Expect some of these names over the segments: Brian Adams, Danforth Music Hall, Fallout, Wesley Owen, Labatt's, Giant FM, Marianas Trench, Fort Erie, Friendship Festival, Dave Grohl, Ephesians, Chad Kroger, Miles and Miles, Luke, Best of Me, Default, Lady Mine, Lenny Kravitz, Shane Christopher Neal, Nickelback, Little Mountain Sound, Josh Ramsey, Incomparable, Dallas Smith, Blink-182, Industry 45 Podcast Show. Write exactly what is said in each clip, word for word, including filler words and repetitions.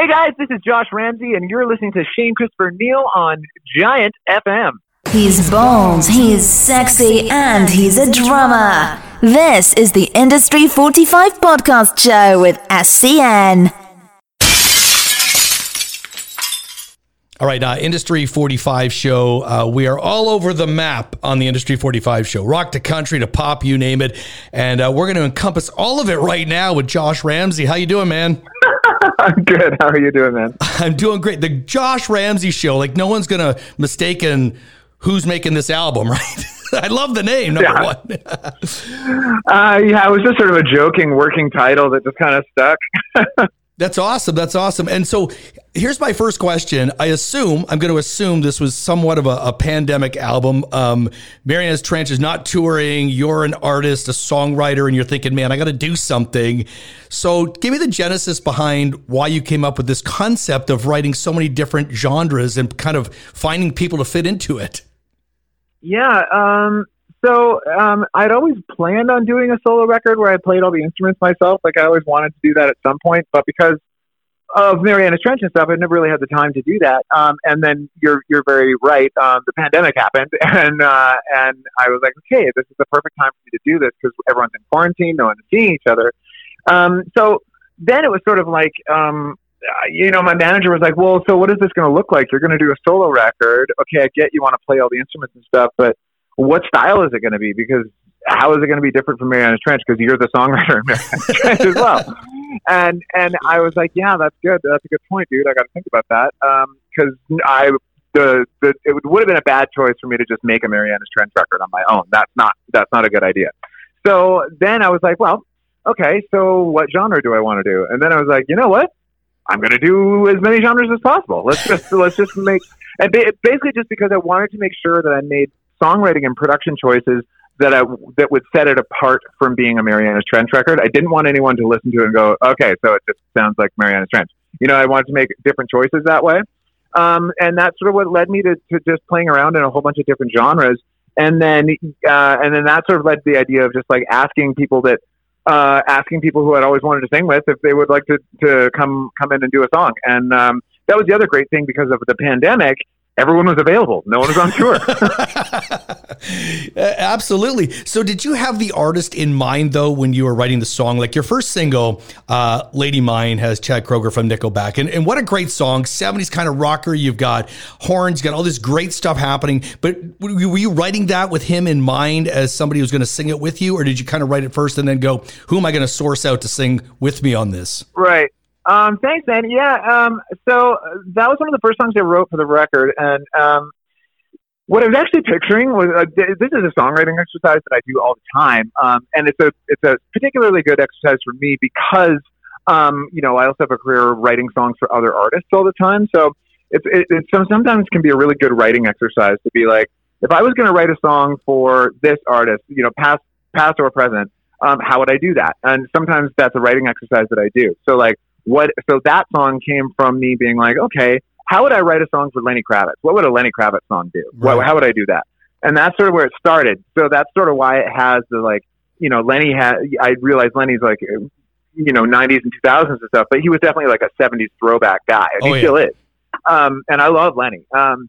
Hey guys, this is Josh Ramsey, and you're listening to Shane Christopher Neal on Giant F M. He's bold, he's sexy, and he's a drummer. This is the Industry forty-five Podcast Show with S C N. All right, uh, Industry forty-five Show. Uh, we are all over the map on the Industry forty-five Show. Rock to country to pop, you name it. And uh, we're going to encompass all of it right now with Josh Ramsey. How you doing, man? I'm good. How are you doing, man? I'm doing great. The Josh Ramsey Show, like no one's going to mistaken who's making this album, right? I love the name, number yeah. one. uh, yeah, it was just sort of a joking working title that just kind of stuck. That's awesome. That's awesome. And so here's my first question. I assume, I'm going to assume this was somewhat of a, a pandemic album. Um, Marianas Trench is not touring. You're an artist, a songwriter, and you're thinking, man, I got to do something. So give me the genesis behind why you came up with this concept of writing so many different genres and kind of finding people to fit into it. Yeah. Um, so um, I'd always planned on doing a solo record where I played all the instruments myself. Like I always wanted to do that at some point, but because of Marianas Trench and stuff, I never really had the time to do that. Um, and then you're you're very right. Um, the pandemic happened, and uh, and I was like, okay, this is the perfect time for me to do this because everyone's in quarantine, no one's seeing each other. Um, so then it was sort of like, um, you know, my manager was like, well, so what is this going to look like? You're going to do a solo record, okay? I get you want to play all the instruments and stuff, but what style is it going to be? Because how is it going to be different from Marianas Trench? Because you're the songwriter in Marianas Trench as well. And and I was like, yeah, that's good. That's a good point, dude. I got to think about that. Because um, I the, the it would, would have been a bad choice for me to just make a Marianas Trench record on my own. That's not that's not a good idea. So then I was like, well, okay, so what genre do I want to do? And then I was like, you know what? I'm going to do as many genres as possible. Let's just let's just make and ba- basically just because I wanted to make sure that I made songwriting and production choices that I, that would set it apart from being a Marianas Trench record. I didn't want anyone to listen to it and go, okay, so it just sounds like Marianas Trench. You know, I wanted to make different choices that way. Um, and that's sort of what led me to, to just playing around in a whole bunch of different genres. And then, uh, and then that sort of led to the idea of just like asking people that, uh, asking people who I'd always wanted to sing with, if they would like to, to come, come in and do a song. And, um, that was the other great thing because of the pandemic. Everyone was available. No one was on tour. Absolutely. So did you have the artist in mind, though, when you were writing the song? Like your first single, uh, Lady Mine, has Chad Kroger from Nickelback. And, and what a great song. seventies kind of rocker. You've got horns, you've got all this great stuff happening. But were you writing that with him in mind as somebody who's going to sing it with you? Or did you kind of write it first and then go, who am I going to source out to sing with me on this? Right. Um, thanks, man. Yeah. Um, so that was one of the first songs I wrote for the record. And, um, what I was actually picturing was, uh, th- this is a songwriting exercise that I do all the time. Um, and it's a, it's a particularly good exercise for me because, um, you know, I also have a career writing songs for other artists all the time. So it's, it, it sometimes can be a really good writing exercise to be like, if I was going to write a song for this artist, you know, past, past or present, um, how would I do that? And sometimes that's a writing exercise that I do. So like, What so that song came from me being like, okay, how would I write a song for Lenny Kravitz? What would a Lenny Kravitz song do? Right. What, how would I do that? And that's sort of where it started. So that's sort of why it has the like, you know, Lenny had. I realized Lenny's like, you know, nineties and two thousands and stuff, but he was definitely like a seventies throwback guy, and oh, he yeah. still is. Um, and I love Lenny. Um,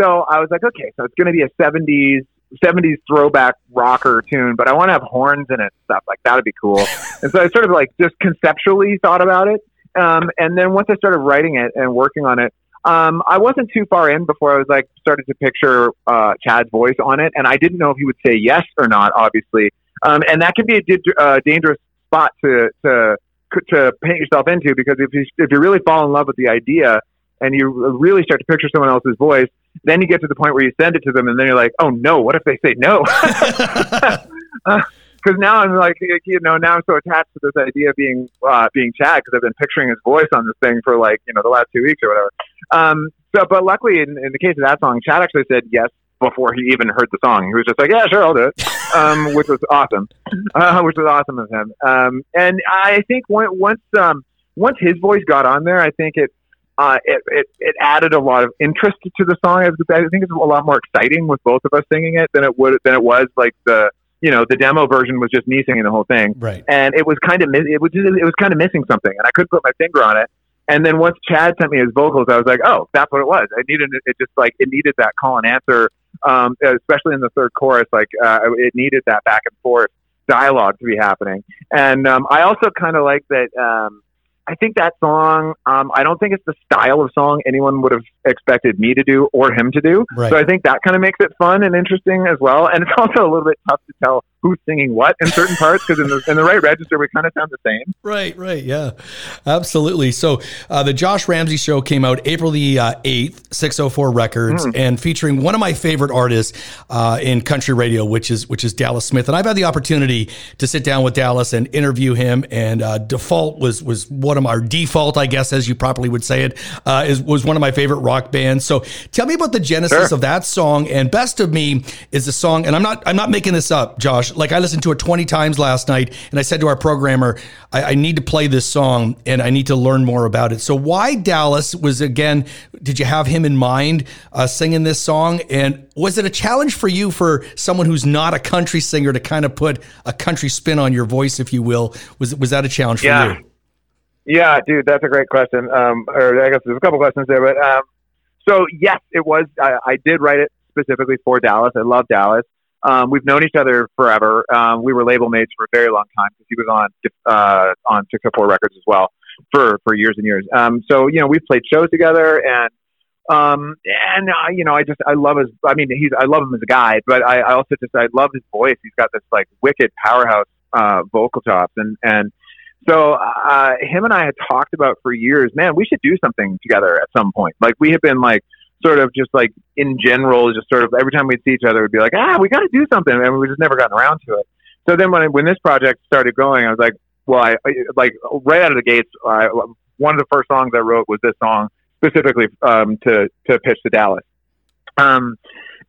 so I was like, okay, so it's going to be a seventies. seventies throwback rocker tune, but I want to have horns in it and stuff like that'd be cool. And so I sort of like just conceptually thought about it. Um, and then once I started writing it and working on it, um, I wasn't too far in before I was like started to picture uh, Chad's voice on it. And I didn't know if he would say yes or not, obviously. Um, and that can be a did, uh, dangerous spot to, to, to paint yourself into, because if you, if you really fall in love with the idea and you really start to picture someone else's voice, then you get to the point where you send it to them and then you're like, oh no, what if they say no? Because now I'm like, you know, now I'm so attached to this idea of being, uh, being Chad, because I've been picturing his voice on this thing for like, you know, the last two weeks or whatever. Um, so, but luckily in, in the case of that song, Chad actually said yes before he even heard the song. He was just like, yeah, sure, I'll do it. Um, which was awesome. Uh, which was awesome of him. Um, and I think once, um, once his voice got on there, I think it, Uh, it, it, it added a lot of interest to the song. I think it's a lot more exciting with both of us singing it than it would than it was like the you know the demo version was just me singing the whole thing. Right. And it was kind of it was it was kind of missing something, and I couldn't put my finger on it. And then once Chad sent me his vocals, I was like, oh, that's what it was. I needed it, just like it needed that call and answer, um, especially in the third chorus. Like uh, it needed that back and forth dialogue to be happening. And um, I also kind of like that. Um, I think that song, um, I don't think it's the style of song anyone would have expected me to do or him to do. Right. So I think that kind of makes it fun and interesting as well. And it's also a little bit tough to tell who's singing what in certain parts, because in the, in the right register, we kind of sound the same. Right, right. Yeah, absolutely. So uh, the Josh Ramsey Show came out April the uh, eighth, six oh four Records, mm. and featuring one of my favorite artists uh, in country radio, which is which is Dallas Smith. And I've had the opportunity to sit down with Dallas and interview him. And uh, Default was was one of my, Default, I guess, as you properly would say it, uh, is was one of my favorite rock bands. So tell me about the genesis sure. of that song. And Best of Me is the song, and I'm not I'm not making this up, Josh. Like, I listened to it twenty times last night, and I said to our programmer, I, I need to play this song, and I need to learn more about it. So why Dallas was, again, did you have him in mind uh, singing this song? And was it a challenge for you, for someone who's not a country singer, to kind of put a country spin on your voice, if you will? Was was that a challenge for yeah. you? Yeah, dude, that's a great question. Um, or I guess there's a couple questions there. But um, so, yes, it was. I, I did write it specifically for Dallas. I love Dallas. Um, we've known each other forever. Um, we were label mates for a very long time, because he was on uh, on six oh four Records as well for, for years and years. Um, so, you know, we've played shows together, and um, and uh, you know, I just I love his. I mean, he's I love him as a guy, but I, I also just I love his voice. He's got this like wicked powerhouse uh, vocal chops, and and so uh, him and I had talked about for years. Man, we should do something together at some point. Like, we have been like. Sort of just like in general, just sort of every time we'd see each other, we'd be like, ah, we got to do something. And we just never gotten around to it. So then when, I, when this project started going, I was like, well, I, I like right out of the gates, I, one of the first songs I wrote was this song specifically um, to, to pitch to Dallas. Um,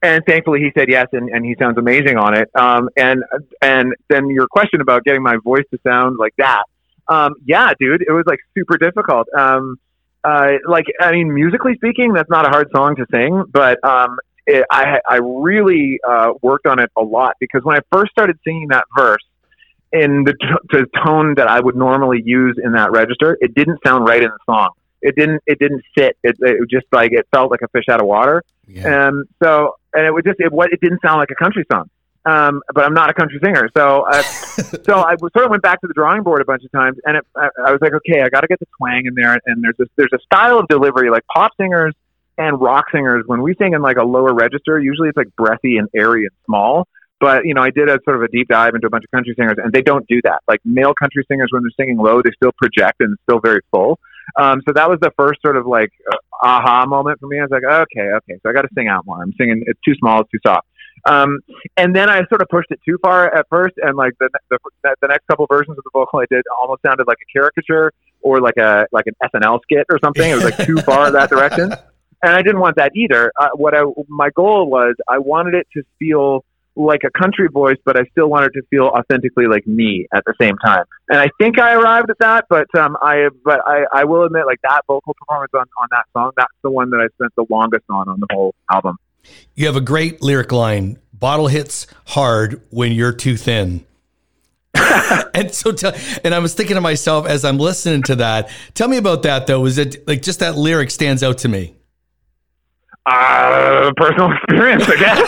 and thankfully he said yes. And, and he sounds amazing on it. Um, and, and then your question about getting my voice to sound like that. Um, yeah, dude, it was like super difficult. Um, Uh, like, I mean, musically speaking, that's not a hard song to sing, but um, it, I, I really uh, worked on it a lot, because when I first started singing that verse in the, t- the tone that I would normally use in that register, it didn't sound right in the song. It didn't, it didn't fit. It, it just like, it felt like a fish out of water. Yeah. And so, and it was just, it, it didn't sound like a country song. Um, but I'm not a country singer. So, I, so I sort of went back to the drawing board a bunch of times, and it, I, I was like, okay, I got to get the twang in there. And there's this, there's a style of delivery, like pop singers and rock singers. When we sing in like a lower register, usually it's like breathy and airy and small, but you know, I did a sort of a deep dive into a bunch of country singers, and they don't do that. Like male country singers, when they're singing low, they still project and still very full. Um, so that was the first sort of like uh, aha moment for me. I was like, okay, okay. So I got to sing out more. I'm singing. It's too small. It's too soft. Um, and then I sort of pushed it too far at first, and like the, the the next couple versions of the vocal I did almost sounded like a caricature or like a like an S N L skit or something. It was like too far that direction, and I didn't want that either. Uh, what I my goal was, I wanted it to feel like a country voice, but I still wanted it to feel authentically like me at the same time. And I think I arrived at that, but um, I but I, I will admit, like that vocal performance on, on that song, that's the one that I spent the longest on on the whole album. You have a great lyric line, bottle hits hard when you're too thin. and so, t- and I was thinking to myself as I'm listening to that, tell me about that though. Is it like just that lyric stands out to me? Uh, personal experience, I guess.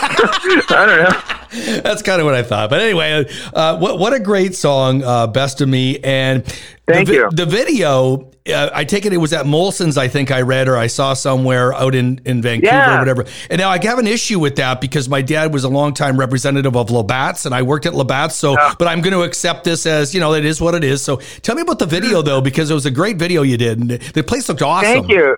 I don't know. That's kind of what I thought. But anyway, uh, what what a great song, uh, Best of Me. And Thank the, you. The video, uh, I take it it was at Molson's, I think I read, or I saw somewhere out in, in Vancouver yeah. or whatever. And now I have an issue with that, because my dad was a longtime representative of Labatt's, and I worked at Labatt's. So, yeah. But I'm going to accept this as, you know, it is what it is. So tell me about the video, though, because it was a great video you did. And the place looked awesome. Thank you.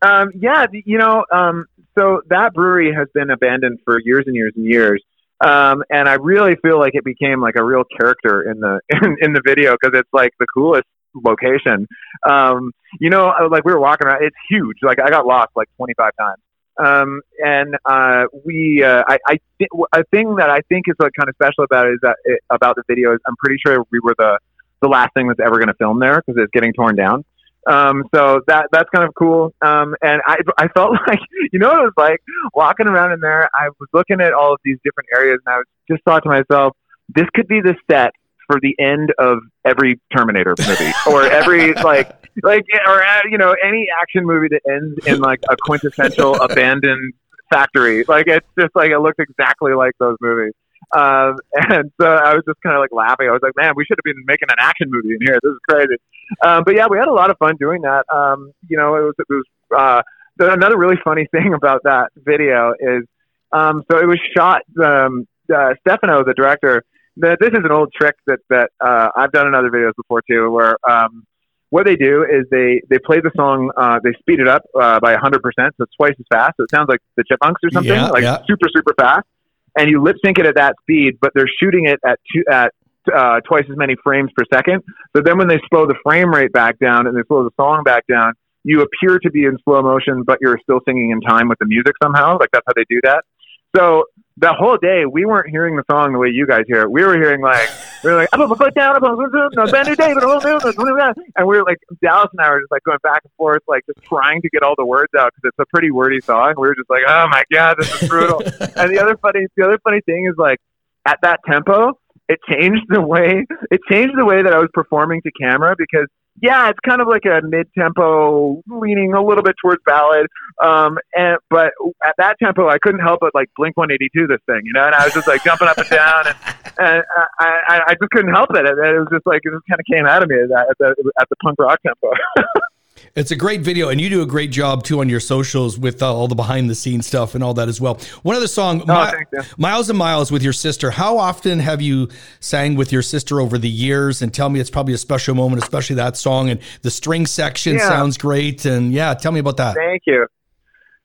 Um, yeah, you know, um, so that brewery has been abandoned for years and years and years. Um, and I really feel like it became like a real character in the, in, in the video. Cause it's like the coolest location. Um, you know, like we were walking around, it's huge. Like I got lost like twenty-five times. Um, and, uh, we, uh, I, I, th- a thing that I think is like kind of special about it is that it, about the video is I'm pretty sure we were the, the last thing that's ever going to film there, cause it's getting torn down. Um, so that, that's kind of cool. Um, and I, I felt like, you know, it was like walking around in there. I was looking at all of these different areas, and I was just thought to myself, this could be the set for the end of every Terminator movie or every like, like, or, you know, any action movie that ends in like a quintessential abandoned factory. Like, it's just like, it looked exactly like those movies. Um, and so I was just kind of like laughing. I was like, man, we should have been making an action movie in here. This is crazy. Um, but yeah, we had a lot of fun doing that. Um, you know, it was, it was, uh, another really funny thing about that video is, um, so it was shot, um, uh, Stefano, the director, the, this is an old trick that, that, uh, I've done in other videos before too, where, um, what they do is they, they play the song, uh, they speed it up, uh, by a hundred percent. So it's twice as fast. So it sounds like the Chipmunks or something, yeah, like yeah. super, super fast. And you lip sync it at that speed, but they're shooting it at two, at, uh, twice as many frames per second. So then when they slow the frame rate back down and they slow the song back down, you appear to be in slow motion, but you're still singing in time with the music somehow. Like, that's how they do that. So the whole day we weren't hearing the song the way you guys hear it. We were hearing like, we were like, I'm gonna put down, I'm gonna no brand new day, but and we were like, Dallas and I were just like going back and forth, like just trying to get all the words out because it's a pretty wordy song. We were just like, oh my god, this is brutal. And the other funny, the other funny thing is like at that tempo, it changed the way it changed the way that I was performing to camera because. Yeah, it's kind of like a mid-tempo, leaning a little bit towards ballad. Um, and but at that tempo, I couldn't help but like blink one eighty-two this thing, you know. And I was just like jumping up and down, and, and I, I, I just couldn't help it. And it was just like it just kind of came out of me at, at the at the punk rock tempo. It's a great video, and you do a great job too on your socials with uh, all the behind-the-scenes stuff and all that as well. One other song, oh, My- thank you. Miles and Miles with your sister. How often have you sang with your sister over the years? And tell me, it's probably a special moment, especially that song and the string section yeah. sounds great. And yeah, tell me about that. Thank you.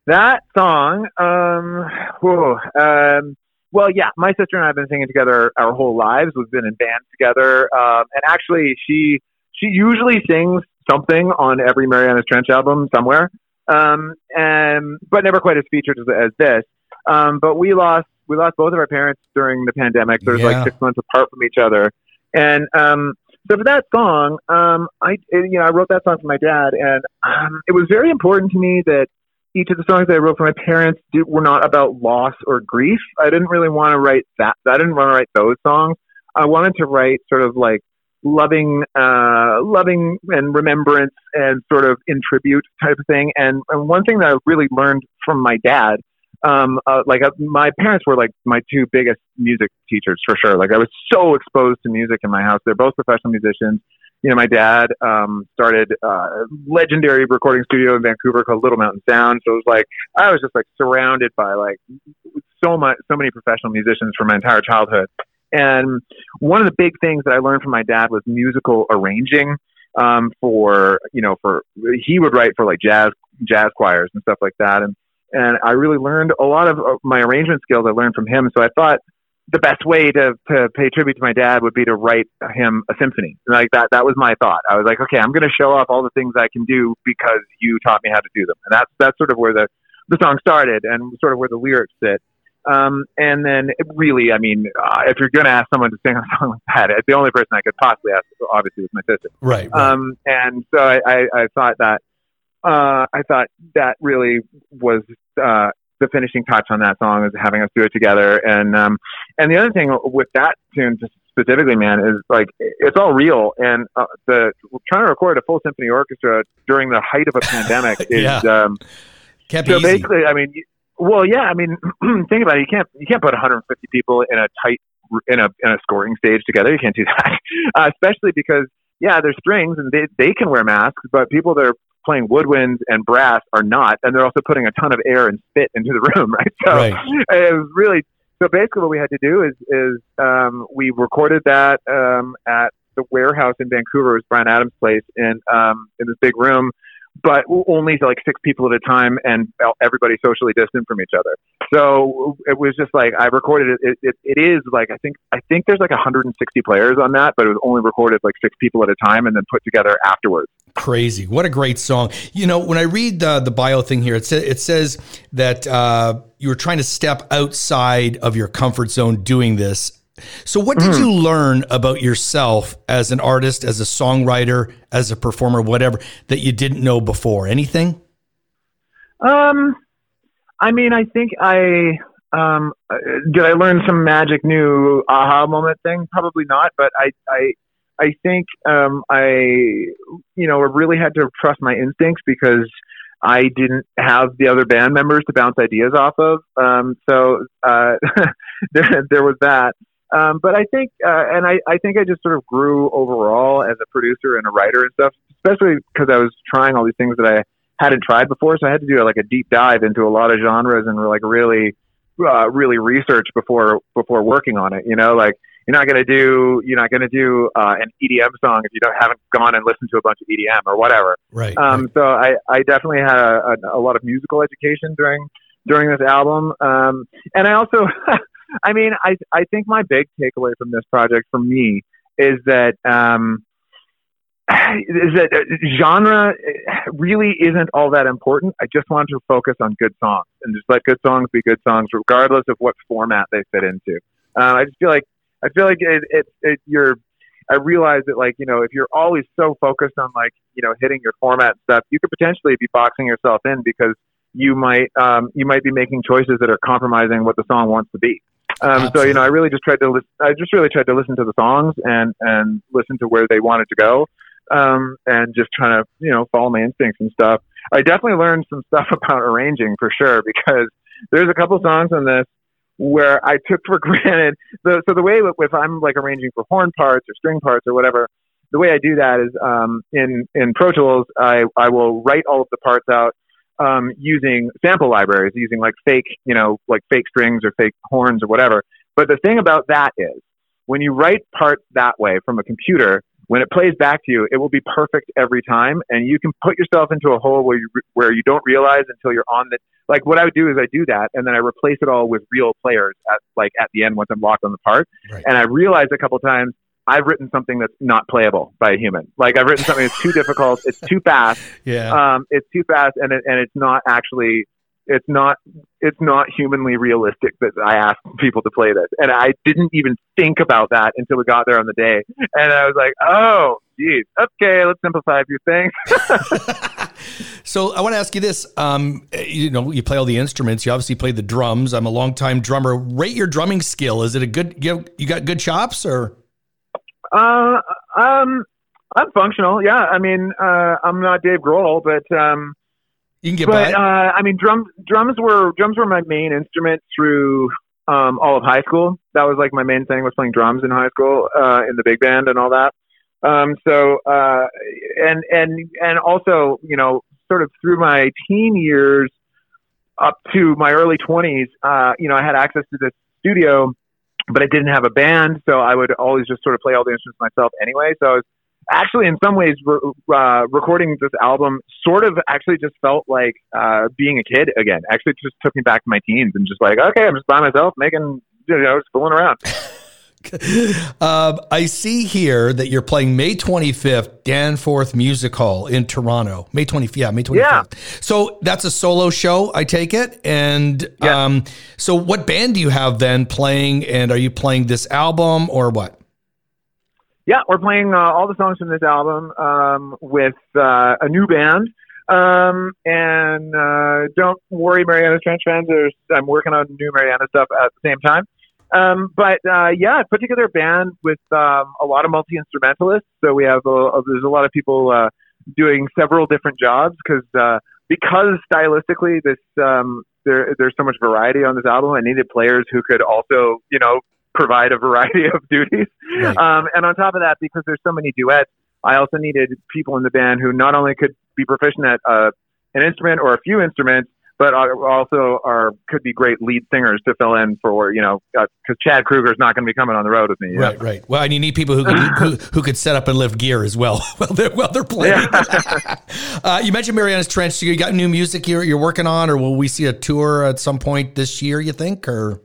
That song, um, whoa, um, well, yeah, my sister and I have been singing together our whole lives. We've been in bands together, um, and actually, she she usually sings something on every Marianas Trench album somewhere, um, and but never quite as featured as, as this. Um, but we lost we lost both of our parents during the pandemic. There's yeah. like six months apart from each other, and um, so for that song, um, I it, you know I wrote that song for my dad, and um, it was very important to me that each of the songs that I wrote for my parents do, were not about loss or grief. I didn't really want to write that. I didn't want to write those songs. I wanted to write sort of like. loving, uh, loving and remembrance and sort of in tribute type of thing. And, and one thing that I really learned from my dad, um, uh, like uh, my parents were like my two biggest music teachers for sure. Like I was so exposed to music in my house. They're both professional musicians. You know, my dad, um, started a legendary recording studio in Vancouver called Little Mountain Sound. So it was like, I was just like surrounded by like so much, so many professional musicians for my entire childhood. And one of the big things that I learned from my dad was musical arranging, um, for, you know, for, he would write for like jazz, jazz choirs and stuff like that. And, and I really learned a lot of my arrangement skills I learned from him. So I thought the best way to, to pay tribute to my dad would be to write him a symphony. Like that, that was my thought. I was like, okay, I'm going to show off all the things I can do because you taught me how to do them. And that's, that's sort of where the, the song started and sort of where the lyrics sit. Um, and then it really, I mean, uh, if you're going to ask someone to sing a song like that, it's the only person I could possibly ask, obviously, was my sister. Right. right. Um, and so I, I, I thought that, uh, I thought that really was, uh, the finishing touch on that song is having us do it together. And, um, and the other thing with that tune specifically, man, is like, it's all real. And, uh, the, trying to record a full symphony orchestra during the height of a pandemic yeah. is, um, Kept so easy. basically, I mean, Well, yeah, I mean, think about it. You can't you can't put one hundred fifty people in a tight in a in a scoring stage together. You can't do that, uh, especially because yeah, there's strings and they they can wear masks, but people that are playing woodwinds and brass are not, and they're also putting a ton of air and spit into the room, right? So right. it was really so basically what we had to do is is um, we recorded that um, at the warehouse in Vancouver, it was Brian Adams' place, in um, in this big room. But only like six people at a time and everybody socially distant from each other. So it was just like, I recorded it. It, it, it is like, I think, I think there's like one hundred sixty players on that, but it was only recorded like six people at a time and then put together afterwards. Crazy. What a great song. You know, when I read the, the bio thing here, it, sa- it says that uh, you were trying to step outside of your comfort zone doing this. So what did mm. you learn about yourself as an artist, as a songwriter, as a performer, whatever, that you didn't know before? Anything? Um, I mean, I think I, Um, did I learn some magic new aha moment thing? Probably not, but I, I, I think um, I, you know, really had to trust my instincts because I didn't have the other band members to bounce ideas off of. Um, so uh, there, there was that. Um, but I think, uh, and I, I think I just sort of grew overall as a producer and a writer and stuff, especially because I was trying all these things that I hadn't tried before. So I had to do like a deep dive into a lot of genres and like really, uh, really research before, before working on it. You know, like you're not going to do, you're not going to do, uh, an E D M song if you don't, haven't gone and listened to a bunch of E D M or whatever. Right. Um, right. So I, I definitely had a, a, a lot of musical education during, during this album. Um, and I also, I mean, I, I think my big takeaway from this project for me is that, um, is that genre really isn't all that important. I just wanted to focus on good songs and just let good songs be good songs, regardless of what format they fit into. Uh, I just feel like, I feel like it, it, it, you're, I realize that like, you know, if you're always so focused on like, you know, hitting your format stuff, you could potentially be boxing yourself in because you might, um, you might be making choices that are compromising what the song wants to be. Um, so, you know, I really just tried to, li- I just really tried to listen to the songs and, and listen to where they wanted to go. Um, and just trying to, you know, follow my instincts and stuff. I definitely learned some stuff about arranging for sure, because there's a couple songs on this where I took for granted. The, so the way if I'm like arranging for horn parts or string parts or whatever, the way I do that is, um, in, in Pro Tools, I, I will write all of the parts out, um, using sample libraries, using like fake, you know, like fake strings or fake horns or whatever. But the thing about that is when you write parts that way from a computer, when it plays back to you, it will be perfect every time. And you can put yourself into a hole where you, where you don't realize until you're on the, like what I would do is I do that. And then I replace it all with real players at like at the end, once I'm locked on the part. Right. And I realized a couple of times I've written something that's not playable by a human. Like I've written something that's too difficult. It's too fast. Yeah. Um, it's too fast. And it, and it's not actually, it's not, it's not humanly realistic that I asked people to play this. And I didn't even think about that until we got there on the day. And I was like, oh, geez, okay, let's simplify a few things. So I want to ask you this. Um, you know, you play all the instruments. You obviously play the drums. I'm a longtime drummer. Rate your drumming skill. Is it a good, you know, you got good chops or? Uh, um, I'm functional. Yeah. I mean, uh, I'm not Dave Grohl, but, um, You can get but, by. Uh, I mean, drums drums were drums were my main instrument through um, all of high school. That was like my main thing was playing drums in high school, uh, in the big band and all that. Um, so uh, and and and also, you know, sort of through my teen years up to my early twenties, uh, you know, I had access to this studio, but I didn't have a band, so I would always just sort of play all the instruments myself anyway. So I was actually in some ways re- uh, recording this album sort of actually just felt like uh, being a kid again. Actually just took me back to my teens and just like, okay, I'm just by myself making, you know, just fooling around. um, I see here that you're playing May twenty-fifth, Danforth Music Hall in Toronto, May twentieth. Yeah. May twenty-fifth. Yeah. So that's a solo show, I take it. And yeah. um, so what band do you have then playing, and are you playing this album or what? Yeah, we're playing uh, all the songs from this album um, with uh, a new band. Um, and uh, don't worry, Marianas Trench fans, there's, I'm working on new Mariana stuff at the same time. Um, but uh, yeah, I put together a band with um, a lot of multi-instrumentalists. So we have a, a, there's a lot of people uh, doing several different jobs because uh, because stylistically this um, there there's so much variety on this album. I needed players who could also, you know, provide a variety of duties. Right. Um, and on top of that, because there's so many duets, I also needed people in the band who not only could be proficient at uh, an instrument or a few instruments, but also are, could be great lead singers to fill in for, you know, because uh, Chad Kroger is not going to be coming on the road with me. Right, know? Right. Well, and you need people who could, who, who could set up and lift gear as well while they're, while they're playing. Yeah. uh, you mentioned Marianas Trench. So you got new music you're, you're working on, or will we see a tour at some point this year, you think, or...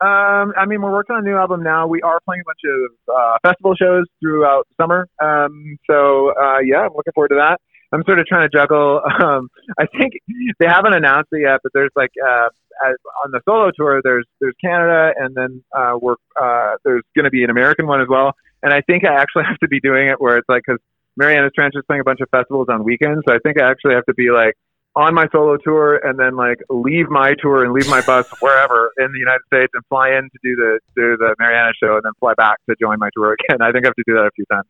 Um, I mean, we're working on a new album now. We are playing a bunch of uh, festival shows throughout the summer. Um, so, uh, yeah, I'm looking forward to that. I'm sort of trying to juggle. Um, I think they haven't announced it yet, but there's like uh, as, on the solo tour, there's there's Canada, and then uh, we're uh, there's going to be an American one as well. And I think I actually have to be doing it where it's like, because Marianas Trench is playing a bunch of festivals on weekends. So I think I actually have to be like, on my solo tour and then like leave my tour and leave my bus wherever in the United States and fly in to do the do the Marianas show and then fly back to join my tour again. I think I have to do that a few times.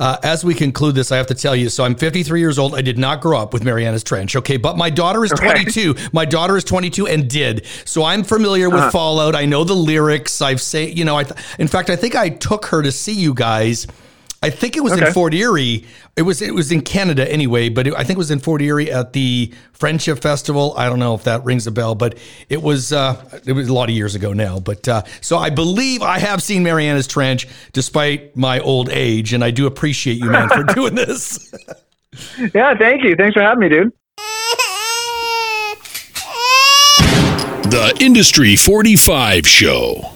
Uh, as we conclude this, I have to tell you, so I'm fifty-three years old. I did not grow up with Marianas Trench. Okay. But my daughter is twenty-two. Okay. My daughter is twenty-two and did. So I'm familiar with uh-huh. Fallout. I know the lyrics. I've say, you know, I, th- in fact, I think I took her to see you guys. I think it was okay. in Fort Erie. It was, it was in Canada anyway, but it, I think it was in Fort Erie at the Friendship Festival. I don't know if that rings a bell, but it was, uh, it was a lot of years ago now, but, uh, so I believe I have seen Marianas Trench despite my old age. And I do appreciate you, man, for doing this. Yeah. Thank you. Thanks for having me, dude. The Industry forty-five Show.